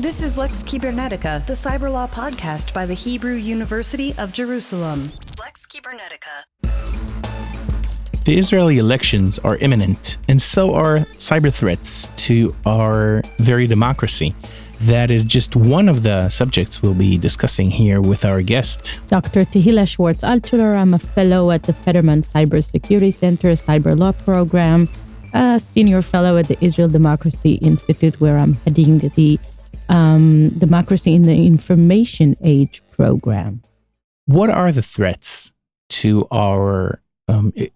This is Lex Kibernetica, the cyber law podcast by the Hebrew University of Jerusalem. Lex Kibernetica. The Israeli elections are imminent, and so are cyber threats to our very democracy. That is just one of the subjects we'll be discussing here with our guest. Dr. Tehila Schwartz Altshuler. I'm a fellow at the Federman Cyber Security Center, Cyber Law Program, a senior fellow at the Israel Democracy Institute, where I'm heading the Democracy in the Information Age program. What are the threats to our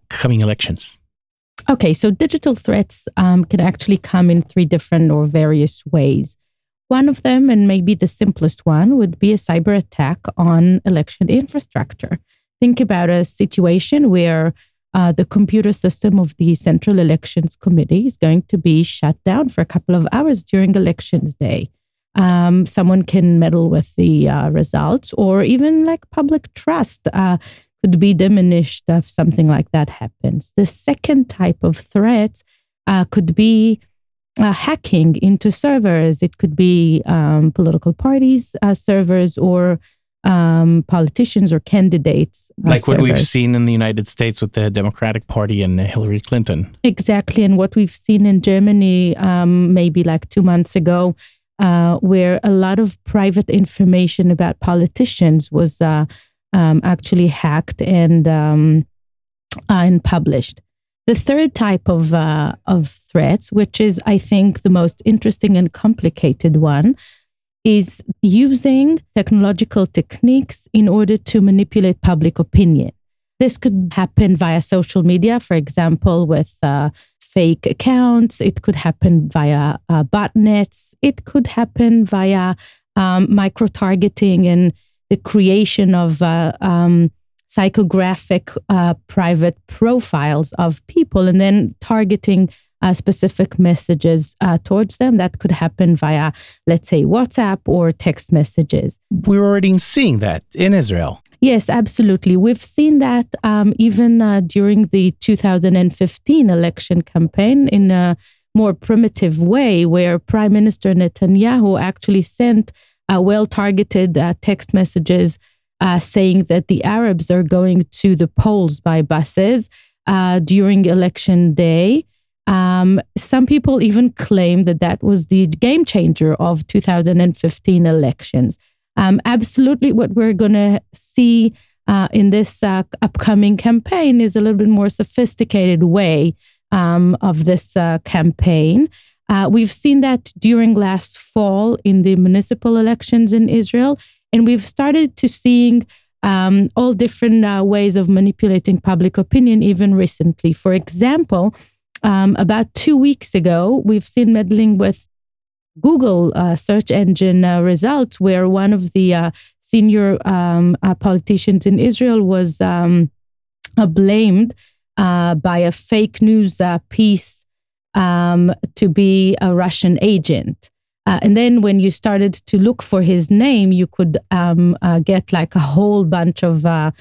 coming elections? Okay, so digital threats can actually come in three different or various ways. One of them, and maybe the simplest one, would be a cyber attack on election infrastructure. Think about a situation where the computer system of the Central Elections Committee is going to be shut down for a couple of hours during Elections Day. Someone can meddle with the results, or even like public trust could be diminished if something like that happens. The second type of threats could be hacking into servers. It could be political parties' servers, or politicians or candidates. Like servers. What we've seen in the United States with the Democratic Party and Hillary Clinton. Exactly. And what we've seen in Germany maybe like 2 months ago, where a lot of private information about politicians was actually hacked and published. The third type of threats, which is, I think, the most interesting and complicated one, is using technological techniques in order to manipulate public opinion. This could happen via social media, for example, with fake accounts. It could happen via botnets. It could happen via micro-targeting and the creation of psychographic private profiles of people, and then targeting specific messages towards them. That could happen via, let's say, WhatsApp or text messages. We're already seeing that in Israel. Yes, absolutely. We've seen that even during the 2015 election campaign in a more primitive way, where Prime Minister Netanyahu actually sent well-targeted text messages saying that the Arabs are going to the polls by buses during election day. Some people even claim that that was the game changer of 2015 elections. Absolutely, what we're going to see in this upcoming campaign is a little bit more sophisticated way of this campaign. We've seen that during last fall in the municipal elections in Israel. And we've started to seeing all different ways of manipulating public opinion, even recently. For example, about 2 weeks ago, we've seen meddling with Google search engine results, where one of the senior politicians in Israel was blamed by a fake news piece to be a Russian agent. And then when you started to look for his name, you could get like a whole bunch of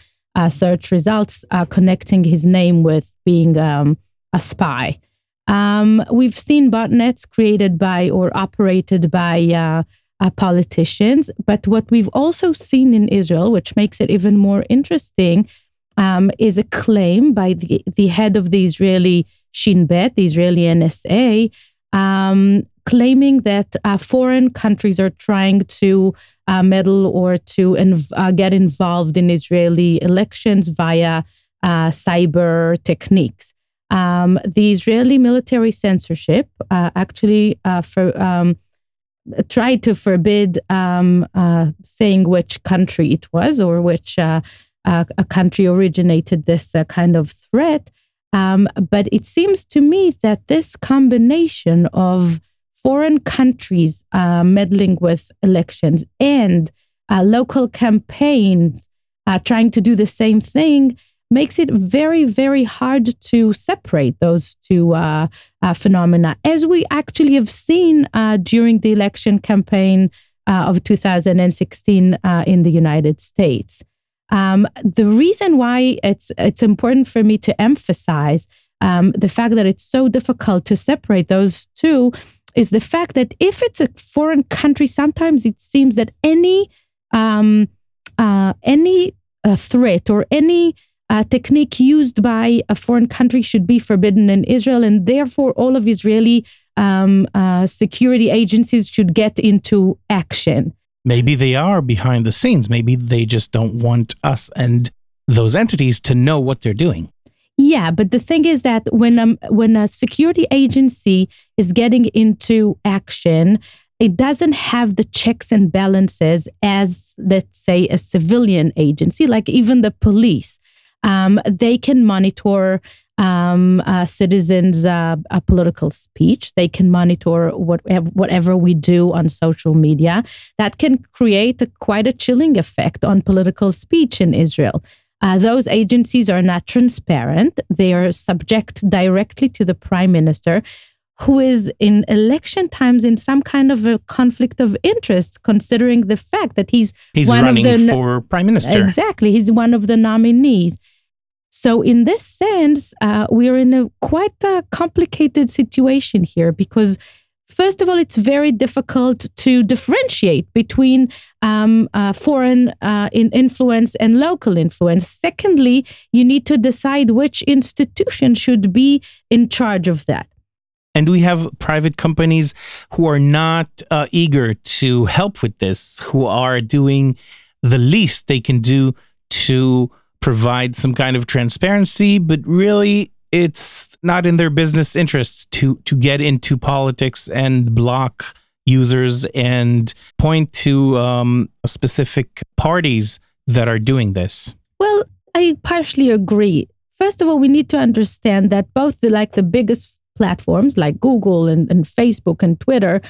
search results connecting his name with being a spy. We've seen botnets created by or operated by politicians. But what we've also seen in Israel, which makes it even more interesting, is a claim by the head of the Israeli Shin Bet, the Israeli NSA, claiming that foreign countries are trying to meddle or to get involved in Israeli elections via cyber techniques. The Israeli military censorship actually tried to forbid saying which country it was, or which a country originated this kind of threat. But it seems to me that this combination of foreign countries meddling with elections and local campaigns trying to do the same thing makes it very, very hard to separate those two phenomena, as we actually have seen during the election campaign of 2016 in the United States. The reason why it's important for me to emphasize the fact that it's so difficult to separate those two is the fact that if it's a foreign country, sometimes it seems that any threat or any technique used by a foreign country should be forbidden in Israel, and therefore all of Israeli security agencies should get into action. Maybe they are behind the scenes. Maybe they just don't want us and those entities to know what they're doing. Yeah, but the thing is that when a security agency is getting into action, it doesn't have the checks and balances as, let's say, a civilian agency, like even the police. They can monitor citizens' political speech. They can monitor whatever we do on social media. That can create quite a chilling effect on political speech in Israel. Those agencies are not transparent. They are subject directly to the prime minister, who is in election times in some kind of a conflict of interest, considering the fact that he's one running of the for prime minister. Exactly. He's one of the nominees. So in this sense, we're in a quite complicated situation here because, first of all, it's very difficult to differentiate between foreign influence and local influence. Secondly, you need to decide which institution should be in charge of that. And we have private companies who are not eager to help with this, who are doing the least they can do to provide some kind of transparency. But really, it's not in their business interests to get into politics and block users and point to specific parties that are doing this. Well, I partially agree. First of all, we need to understand that both the biggest platforms like Google and Facebook and Twitter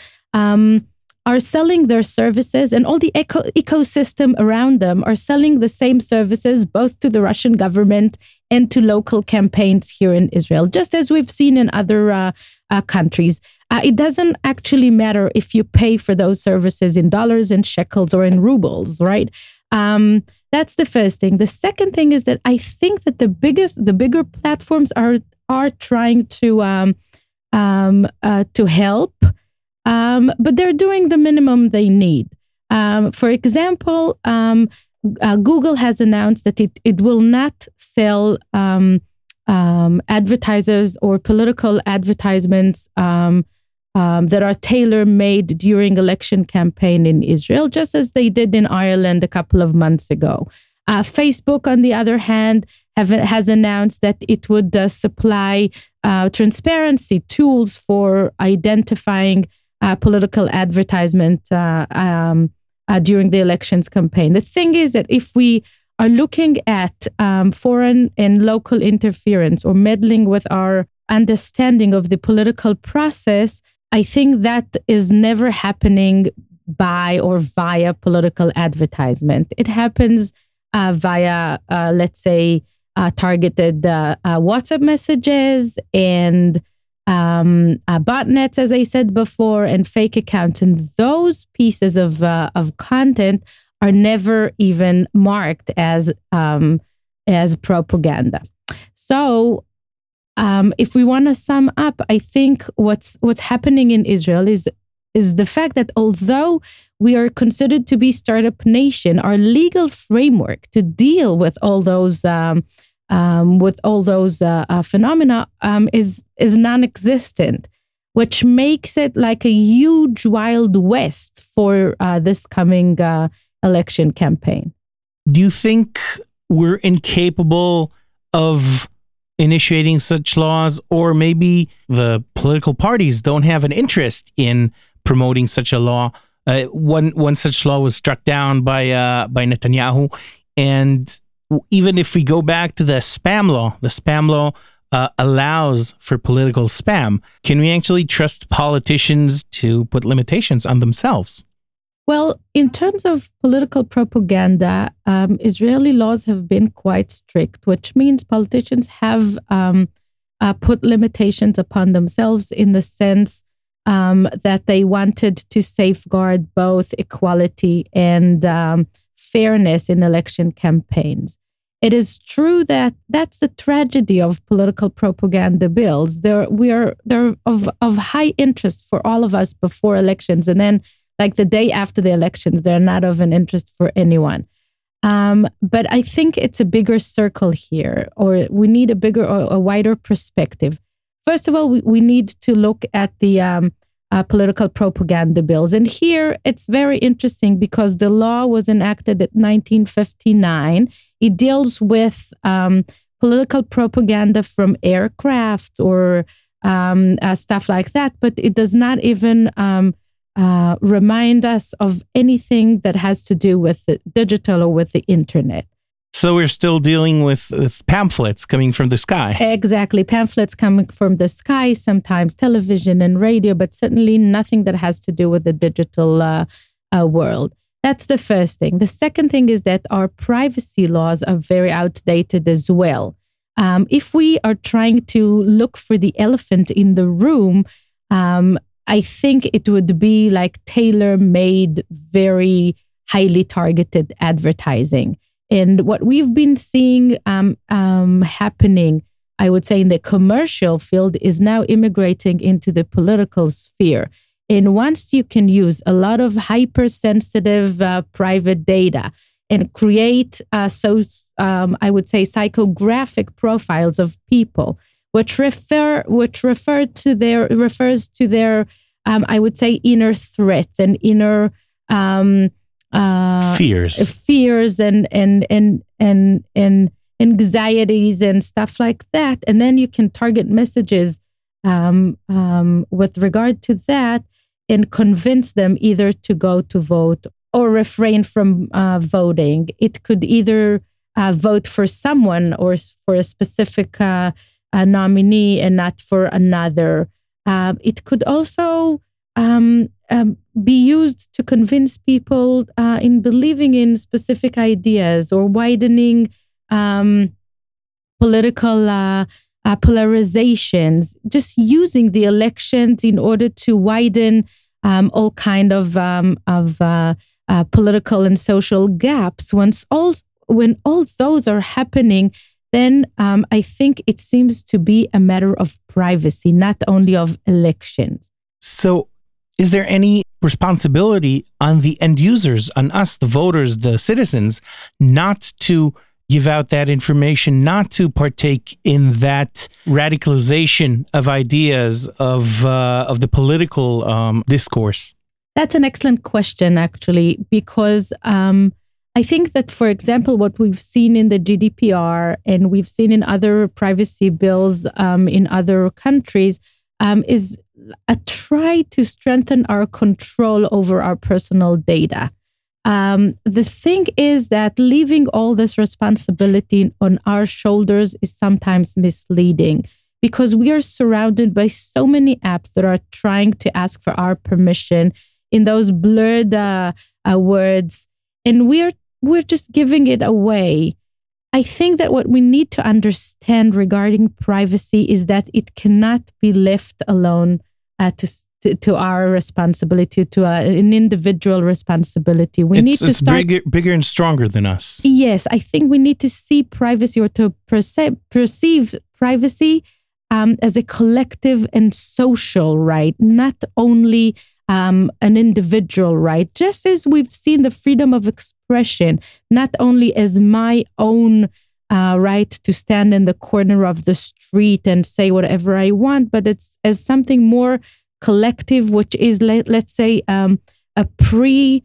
are selling their services, and all the ecosystem around them are selling the same services both to the Russian government and to local campaigns here in Israel, just as we've seen in other countries. It doesn't actually matter if you pay for those services in dollars and shekels or in rubles, right? That's the first thing. The second thing is that I think that the bigger platforms are trying to help, but they're doing the minimum they need. For example, Google has announced that it will not sell advertisers or political advertisements that are tailor-made during election campaign in Israel, just as they did in Ireland a couple of months ago. Facebook, on the other hand, has announced that it would supply transparency tools for identifying political advertisement during the elections campaign. The thing is that if we are looking at foreign and local interference or meddling with our understanding of the political process, I think that is never happening by or via political advertisement. It happens via, let's say, targeted WhatsApp messages and botnets, as I said before, and fake accounts. And those pieces of content are never even marked as propaganda. So if we want to sum up, I think what's happening in Israel is the fact that although we are considered to be startup nation, our legal framework to deal with all those phenomena is non-existent, which makes it like a huge Wild West for this coming election campaign. Do you think we're incapable of initiating such laws, or maybe the political parties don't have an interest in promoting such a law? One such law was struck down by Netanyahu, and even if we go back to the spam law allows for political spam. Can we actually trust politicians to put limitations on themselves? Well, in terms of political propaganda, Israeli laws have been quite strict, which means politicians have put limitations upon themselves in the sense that they wanted to safeguard both equality and fairness in election campaigns. It is true that that's the tragedy of political propaganda bills. They're of high interest for all of us before elections. And then like the day after the elections, they're not of an interest for anyone. But I think it's a bigger circle here, or we need a bigger or a wider perspective. First of all, we need to look at the political propaganda bills. And here it's very interesting because the law was enacted in 1959. It deals with political propaganda from aircraft or stuff like that, but it does not even remind us of anything that has to do with the digital or with the internet. So we're still dealing with pamphlets coming from the sky. Exactly. Pamphlets coming from the sky, sometimes television and radio, but certainly nothing that has to do with the digital world. That's the first thing. The second thing is that our privacy laws are very outdated as well. If we are trying to look for the elephant in the room, I think it would be like tailor-made, very highly targeted advertising. And what we've been seeing happening, I would say, in the commercial field is now immigrating into the political sphere. And once you can use a lot of hypersensitive private data and create, I would say, psychographic profiles of people, which refers to their, I would say, inner threats and inner fears and anxieties and stuff like that. And then you can target messages with regard to that and convince them either to go to vote or refrain from voting. It could either vote for someone or for a specific a nominee and not for another. It could also be used to convince people in believing in specific ideas or widening political polarizations, just using the elections in order to widen all kind of political and social gaps. When all those are happening, then I think it seems to be a matter of privacy, not only of elections. So is there any responsibility on the end users, on us, the voters, the citizens, not to give out that information, not to partake in that radicalization of ideas of the political discourse? That's an excellent question, actually, because I think that, for example, what we've seen in the GDPR and we've seen in other privacy bills in other countries is a try to strengthen our control over our personal data. The thing is that leaving all this responsibility on our shoulders is sometimes misleading because we are surrounded by so many apps that are trying to ask for our permission in those blurred words. And we're just giving it away. I think that what we need to understand regarding privacy is that it cannot be left alone to our responsibility, to an individual responsibility. It's bigger and stronger than us. Yes, I think we need to see privacy or to perceive privacy as a collective and social right, not only an individual right, just as we've seen the freedom of expression, not only as my own right to stand in the corner of the street and say whatever I want, but it's as something more collective, which is, let's say, a precondition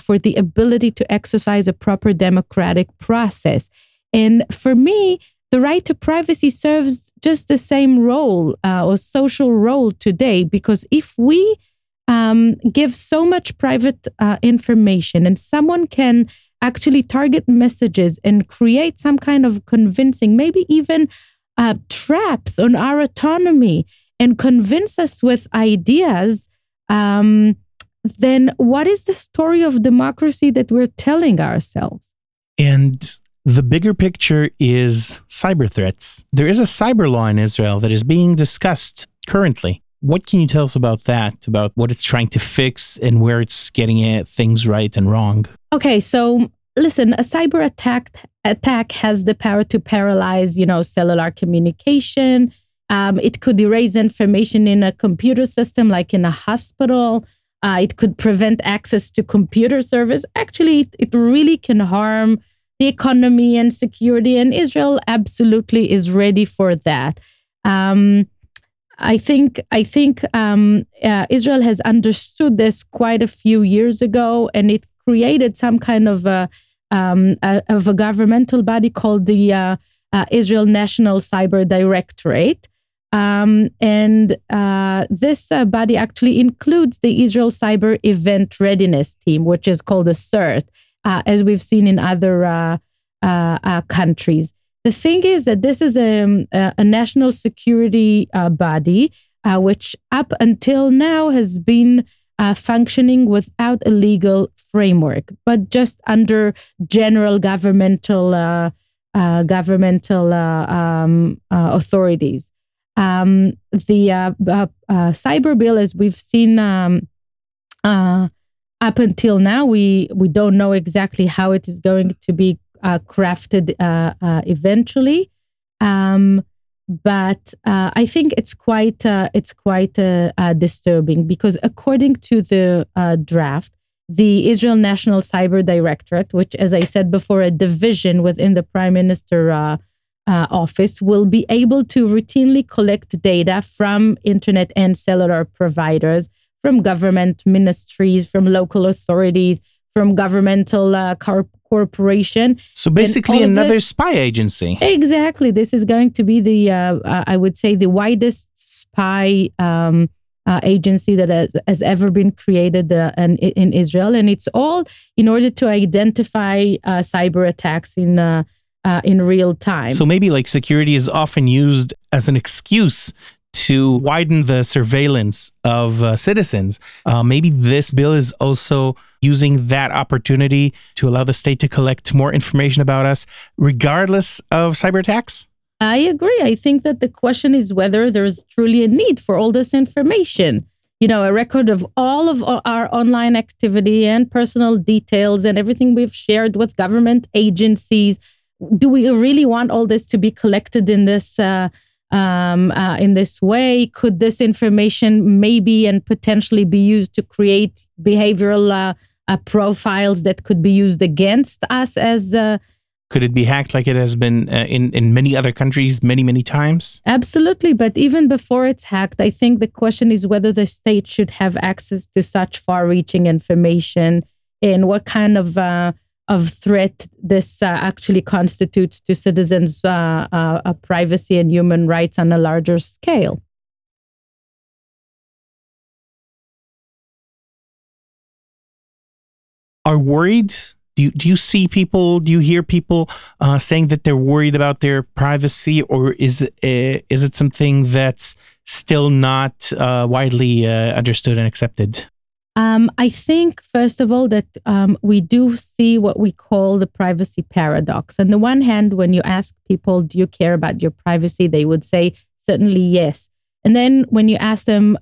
for the ability to exercise a proper democratic process. And for me, the right to privacy serves just the same role or social role today, because if we give so much private information and someone can actually target messages and create some kind of convincing, maybe even traps on our autonomy and convince us with ideas, then what is the story of democracy that we're telling ourselves? And the bigger picture is cyber threats. There is a cyber law in Israel that is being discussed currently. What can you tell us about that, about what it's trying to fix and where it's getting things right and wrong? Okay, so listen, a cyber attack has the power to paralyze, cellular communication. It could erase information in a computer system, like in a hospital. It could prevent access to computer service. Actually, it really can harm the economy and security, and Israel absolutely is ready for that. I think Israel has understood this quite a few years ago, and it created some kind of a governmental body called the Israel National Cyber Directorate. This body actually includes the Israel Cyber Event Readiness Team, which is called the CERT, as we've seen in other countries. The thing is that this is a national security body, which up until now has been functioning without a legal framework, but just under general governmental authorities. The cyber bill, as we've seen up until now, we don't know exactly how it is going to be crafted eventually, but I think it's quite disturbing, because according to the draft, the Israel National Cyber Directorate, which, as I said before, a division within the Prime Minister office, will be able to routinely collect data from internet and cellular providers, from government ministries, from local authorities, from governmental corporation. So basically another spy agency. Exactly. This is going to be the widest spy agency that has ever been created in Israel. And it's all in order to identify cyber attacks in real time. So maybe like security is often used as an excuse to widen the surveillance of citizens. Maybe this bill is also using that opportunity to allow the state to collect more information about us, regardless of cyber attacks? I agree. I think that the question is whether there's truly a need for all this information. A record of all of our online activity and personal details and everything we've shared with government agencies. Do we really want all this to be collected in this way? Could this information maybe and potentially be used to create behavioral profiles that could be used against us as... Could it be hacked like it has been in many other countries many, many times? Absolutely. But even before it's hacked, I think the question is whether the state should have access to such far-reaching information, and what kind of threat this actually constitutes to citizens' privacy and human rights on a larger scale. Are worried? Do you see people? Do you hear people saying that they're worried about their privacy, or is it something that's still not widely understood and accepted? I think, first of all, that we do see what we call the privacy paradox. On the one hand, when you ask people, do you care about your privacy? They would say, certainly yes. And then when you ask them,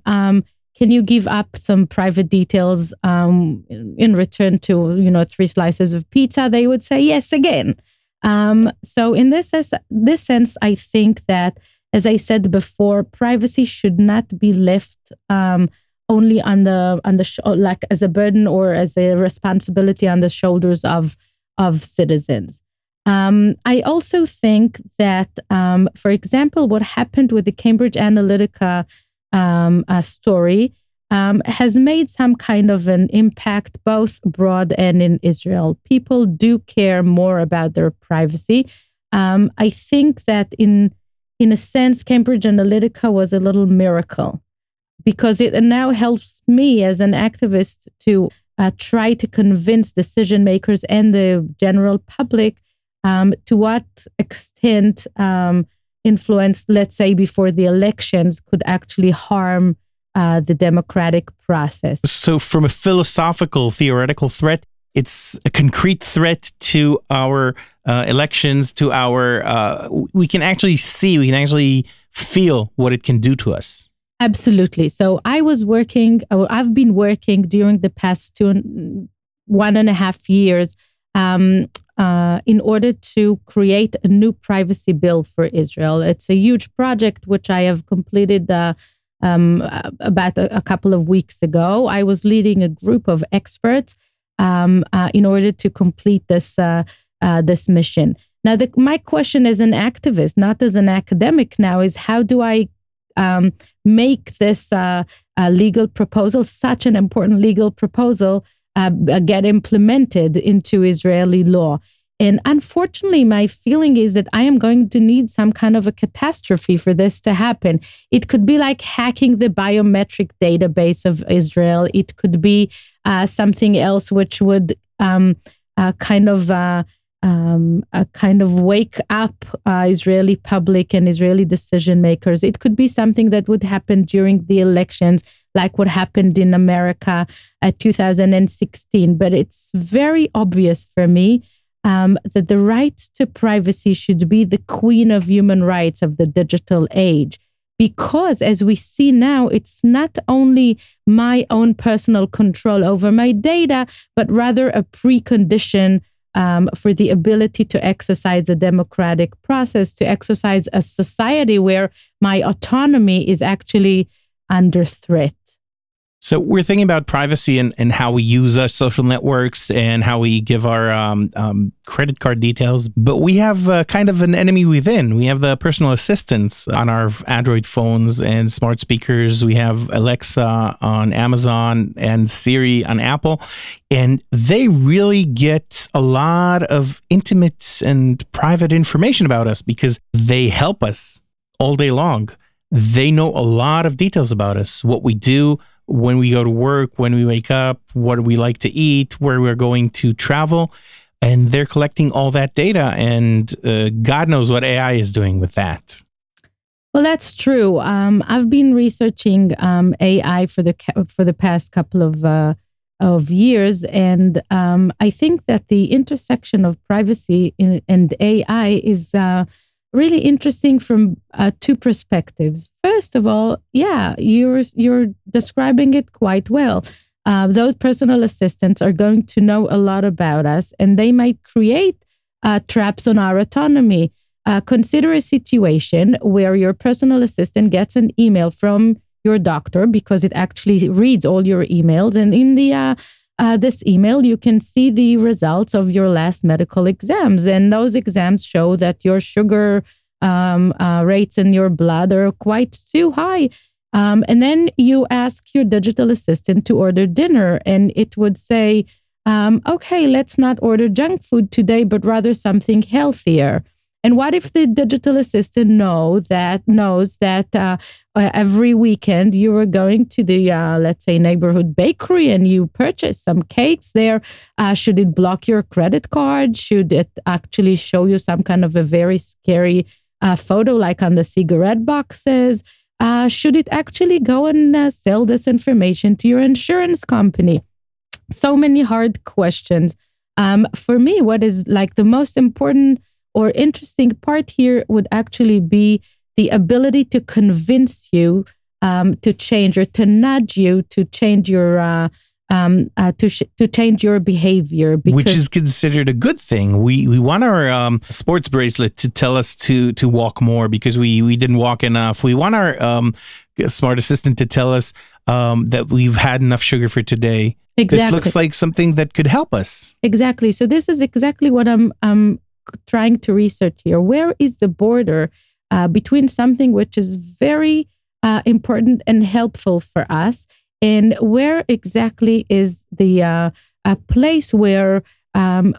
can you give up some private details in return to, 3 slices of pizza? They would say yes again. So in this sense, I think that, as I said before, privacy should not be left only like as a burden or as a responsibility on the shoulders of citizens. I also think that, for example, what happened with the Cambridge Analytica story has made some kind of an impact both abroad and in Israel. People do care more about their privacy. I think that in a sense, Cambridge Analytica was a little miracle, because it now helps me as an activist to try to convince decision makers and the general public to what extent influence, let's say, before the elections could actually harm the democratic process. So from a philosophical, theoretical threat, it's a concrete threat to our elections, to our... we can actually see, we can actually feel what it can do to us. Absolutely. So I've been working during the past 1.5 years in order to create a new privacy bill for Israel. It's a huge project, which I have completed about a couple of weeks ago. I was leading a group of experts in order to complete this this mission. Now, my question as an activist, not as an academic now, is how do I make this legal proposal, such an important legal proposal, get implemented into Israeli law? And unfortunately, my feeling is that I am going to need some kind of a catastrophe for this to happen. It could be like hacking the biometric database of Israel. It could be something else which would kind of wake up Israeli public and Israeli decision makers. It could be something that would happen during the elections, like what happened in America at 2016. But it's very obvious for me that the right to privacy should be the queen of human rights of the digital age. Because as we see now, it's not only my own personal control over my data, but rather a precondition for the ability to exercise a democratic process, to exercise a society where my autonomy is actually under threat. So we're thinking about privacy and how we use our social networks and how we give our credit card details. But we have kind of an enemy within. We have the personal assistants on our Android phones and smart speakers. We have Alexa on Amazon and Siri on Apple. And they really get a lot of intimate and private information about us because they help us all day long. They know a lot of details about us, what we do, when we go to work, when we wake up, what we like to eat, where we're going to travel. And they're collecting all that data. And God knows what AI is doing with that. Well, that's true. I've been researching AI for the past couple of years. And I think that the intersection of privacy and AI is really interesting from two perspectives. First of all, yeah, you're describing it quite well. Those personal assistants are going to know a lot about us, and they might create traps on our autonomy. Consider a situation where your personal assistant gets an email from your doctor because it actually reads all your emails, and in the this email, you can see the results of your last medical exams. And those exams show that your sugar rates in your blood are quite too high. And then you ask your digital assistant to order dinner, and it would say, okay, let's not order junk food today, but rather something healthier. And what if the digital assistant knows that every weekend you are going to the, let's say, neighborhood bakery and you purchase some cakes there? Should it block your credit card? Should it actually show you some kind of a very scary photo like on the cigarette boxes? Should it actually go and sell this information to your insurance company? So many hard questions. For me, what is like the most important or interesting part here would actually be the ability to convince you to change, or to nudge you to change your to change your behavior, because which is considered a good thing. We want our sports bracelet to tell us to walk more because we didn't walk enough. We want our smart assistant to tell us that we've had enough sugar for today. Exactly. This looks like something that could help us. Exactly. So this is exactly what I'm trying to research here. Where is the border between something which is very important and helpful for us, and where exactly is the a place where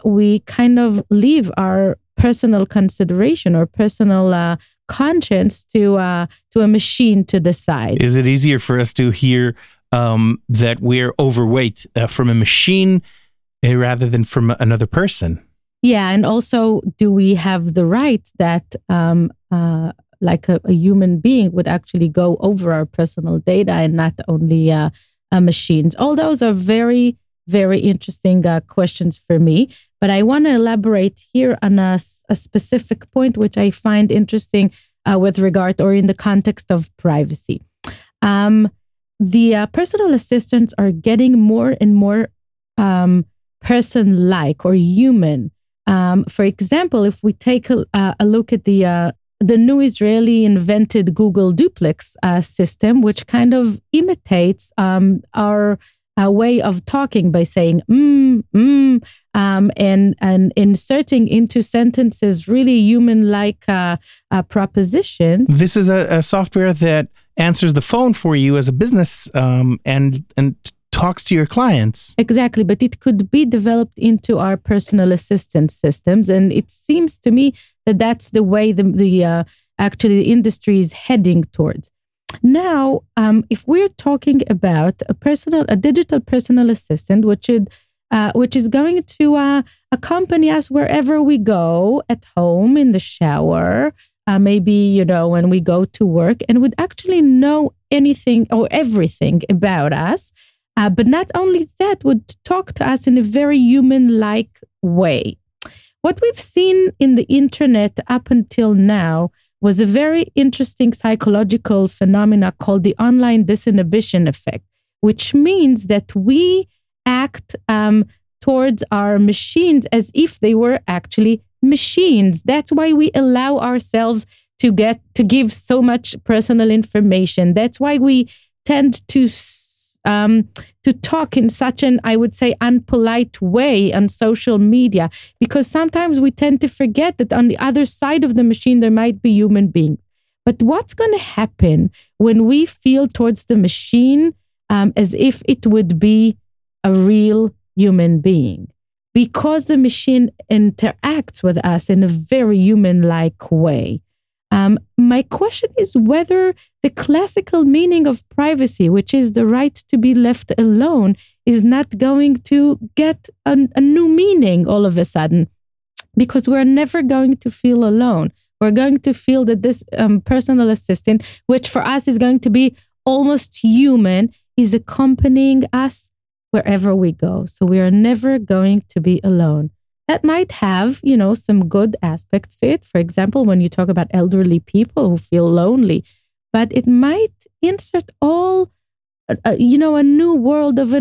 we kind of leave our personal consideration or personal conscience to a machine to decide? Is it easier for us to hear that we're overweight from a machine rather than from another person? Yeah. And also, do we have the right that like a human being would actually go over our personal data and not only machines? All those are very, very interesting questions for me. But I want to elaborate here on a specific point, which I find interesting with regard or in the context of privacy. The personal assistants are getting more and more person-like or human. For example, if we take a look at the new Israeli invented Google Duplex system, which kind of imitates our way of talking by saying and inserting into sentences really human-like propositions. This is a software that answers the phone for you as a business and talks to your clients. Exactly, but it could be developed into our personal assistant systems, and it seems to me that that's the way the industry is heading towards. Now, if we're talking about a digital personal assistant, which is going to accompany us wherever we go, at home, in the shower, maybe when we go to work, and would actually know anything or everything about us. But not only that, would talk to us in a very human-like way. What we've seen in the internet up until now was a very interesting psychological phenomena called the online disinhibition effect, which means that we act towards our machines as if they were actually machines. That's why we allow ourselves to give so much personal information. That's why we tend to talk in such an, I would say, unpolite way on social media, because sometimes we tend to forget that on the other side of the machine, there might be human beings. But what's going to happen when we feel towards the machine as if it would be a real human being? Because the machine interacts with us in a very human-like way. My question is whether the classical meaning of privacy, which is the right to be left alone, is not going to get a new meaning all of a sudden, because we're never going to feel alone. We're going to feel that this personal assistant, which for us is going to be almost human, is accompanying us wherever we go. So we are never going to be alone. That might have, some good aspects to it. For example, when you talk about elderly people who feel lonely, but it might insert a new world of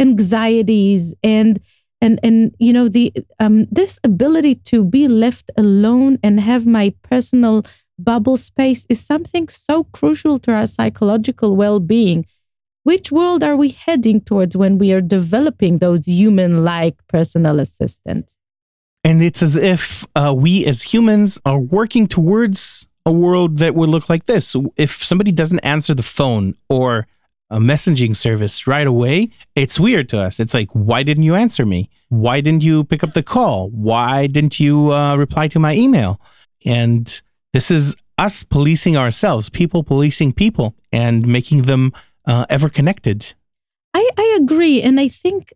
anxieties and this ability to be left alone and have my personal bubble space is something so crucial to our psychological well-being. Which world are we heading towards when we are developing those human-like personal assistants? And it's as if we as humans are working towards a world that would look like this. If somebody doesn't answer the phone or a messaging service right away, it's weird to us. It's like, why didn't you answer me? Why didn't you pick up the call? Why didn't you reply to my email? And this is us policing ourselves, people policing people and making them ever connected. I agree. And I think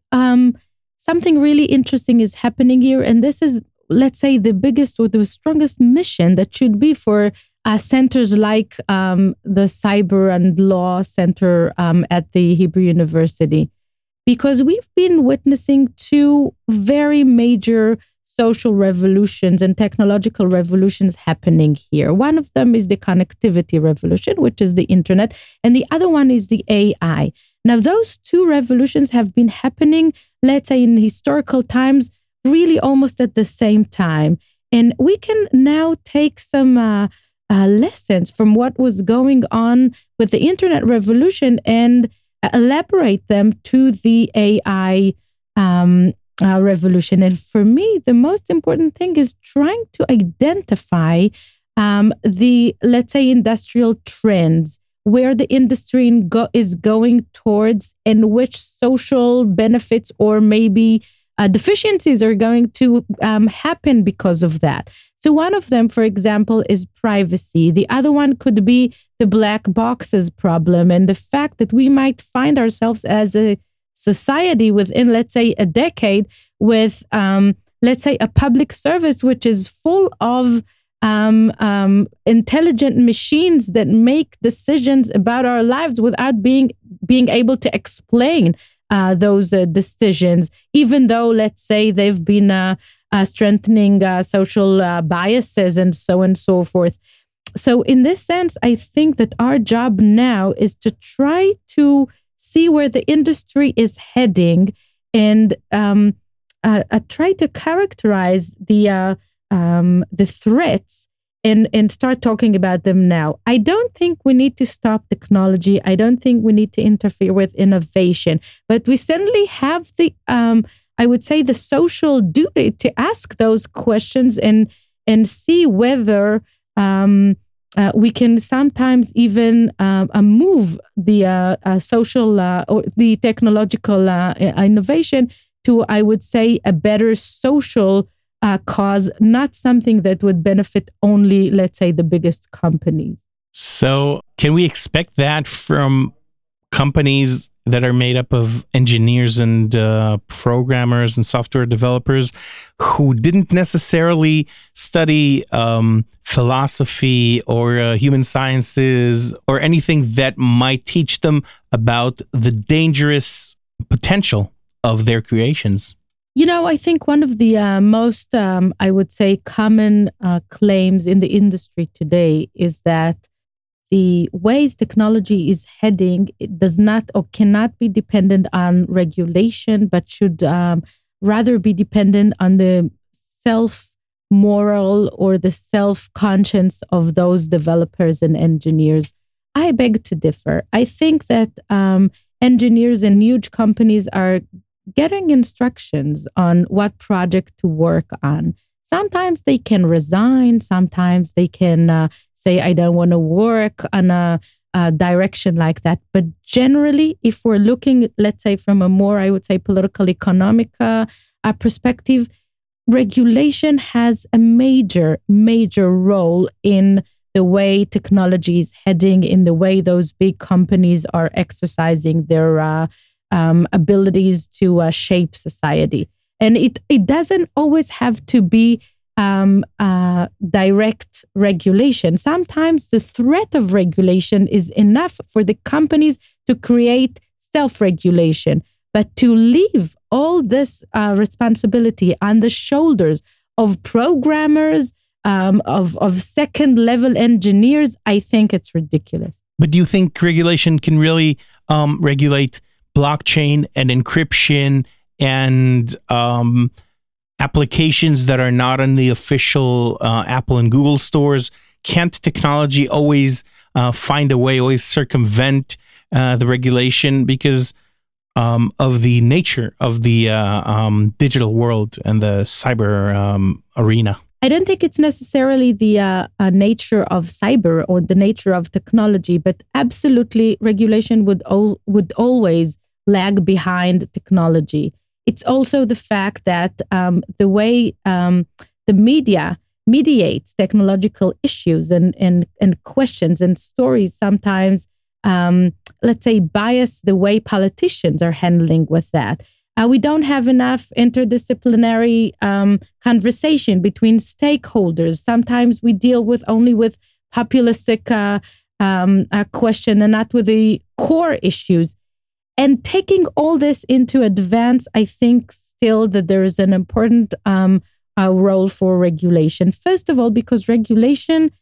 something really interesting is happening here. And this is, let's say, the biggest or the strongest mission that should be for centers like the Cyber and Law Center at the Hebrew University. Because we've been witnessing two very major social revolutions and technological revolutions happening here. One of them is the connectivity revolution, which is the internet, and the other one is the AI. Now, those two revolutions have been happening, let's say, in historical times, really almost at the same time. And we can now take some lessons from what was going on with the internet revolution and elaborate them to the AI revolution. And for me, the most important thing is trying to identify the, let's say, industrial trends, where the industry is going towards and which social benefits or maybe deficiencies are going to happen because of that. So one of them, for example, is privacy. The other one could be the black boxes problem and the fact that we might find ourselves as a society within, let's say, a decade with, let's say, a public service which is full of intelligent machines that make decisions about our lives without being able to explain those decisions, even though, let's say, they've been strengthening social biases and so forth. So in this sense, I think that our job now is to try to see where the industry is heading and try to characterize the threats and start talking about them now. I don't think we need to stop technology. I don't think we need to interfere with innovation. But we certainly have the, I would say, the social duty to ask those questions and see whether we can sometimes even move the social or the technological innovation to, I would say, a better social cause, not something that would benefit only, let's say, the biggest companies. So can we expect that from companies that are made up of engineers and programmers and software developers who didn't necessarily study philosophy or human sciences or anything that might teach them about the dangerous potential of their creations? You know, I think one of the most, I would say, common claims in the industry today is that the ways technology is heading, it does not or cannot be dependent on regulation, but should rather be dependent on the self-moral or the self-conscience of those developers and engineers. I beg to differ. I think that engineers and huge companies are getting instructions on what project to work on. Sometimes they can resign. Sometimes they can say, I don't want to work on a direction like that. But generally, if we're looking, let's say, from a more, I would say, political economic perspective, regulation has a major, major role in the way technology is heading, in the way those big companies are exercising their abilities to shape society. And it doesn't always have to be direct regulation. Sometimes the threat of regulation is enough for the companies to create self-regulation. But to leave all this responsibility on the shoulders of programmers, of second-level engineers, I think it's ridiculous. But do you think regulation can really regulate blockchain and encryption and applications that are not in the official Apple and Google stores? Can't technology always find a way, always circumvent the regulation because of the nature of the digital world and the cyber arena? I don't think it's necessarily the nature of cyber or the nature of technology, but absolutely regulation would always lag behind technology. It's also the fact that the way the media mediates technological issues and questions and stories sometimes, let's say, bias the way politicians are handling with that. We don't have enough interdisciplinary conversation between stakeholders. Sometimes we deal with only with populistic question and not with the core issues. And taking all this into advance, I think still that there is an important role for regulation. First of all, because regulation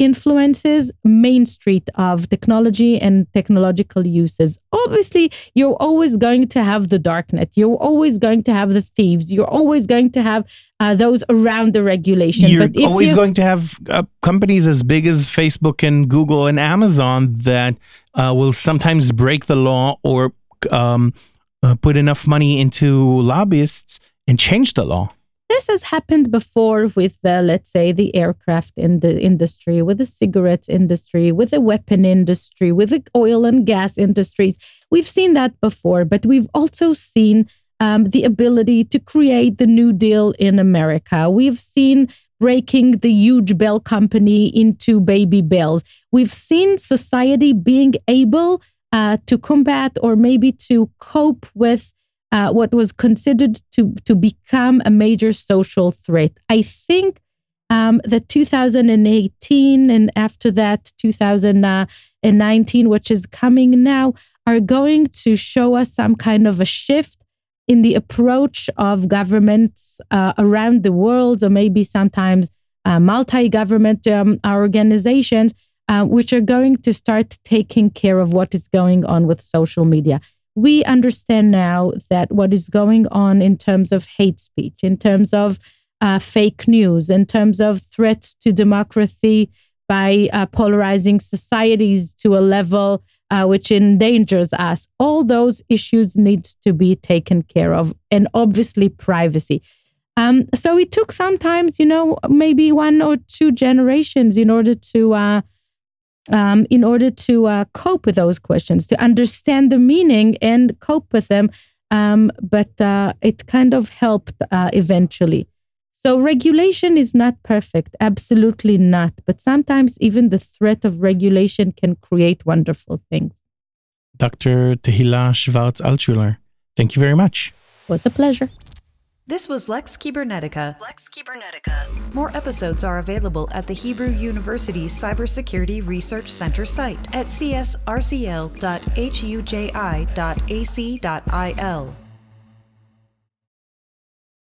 influences Main Street of technology and technological uses. Obviously, you're always going to have the darknet. You're always going to have the thieves. You're always going to have those around the regulation. You're going to have companies as big as Facebook and Google and Amazon that will sometimes break the law or put enough money into lobbyists and change the law. This has happened before with, let's say, the aircraft industry, with the cigarettes industry, with the weapon industry, with the oil and gas industries. We've seen that before, but we've also seen the ability to create the New Deal in America. We've seen breaking the huge Bell company into baby Bells. We've seen society being able to combat or maybe to cope with what was considered to become a major social threat. I think that 2018 and after that 2019, which is coming now, are going to show us some kind of a shift in the approach of governments around the world, or maybe sometimes multi-government organizations, which are going to start taking care of what is going on with social media. We understand now that what is going on in terms of hate speech, in terms of fake news, in terms of threats to democracy by polarizing societies to a level which endangers us, all those issues need to be taken care of, and obviously privacy. So it took sometimes, maybe one or two generations in order to cope with those questions, to understand the meaning and cope with them. But it kind of helped eventually. So regulation is not perfect. Absolutely not. But sometimes even the threat of regulation can create wonderful things. Dr. Tehila Schwartz Altshuler, thank you very much. It was a pleasure. This was Lex Kibernetica. Lex Kibernetica. More episodes are available at the Hebrew University's Cybersecurity Research Center site at csrcl.huji.ac.il.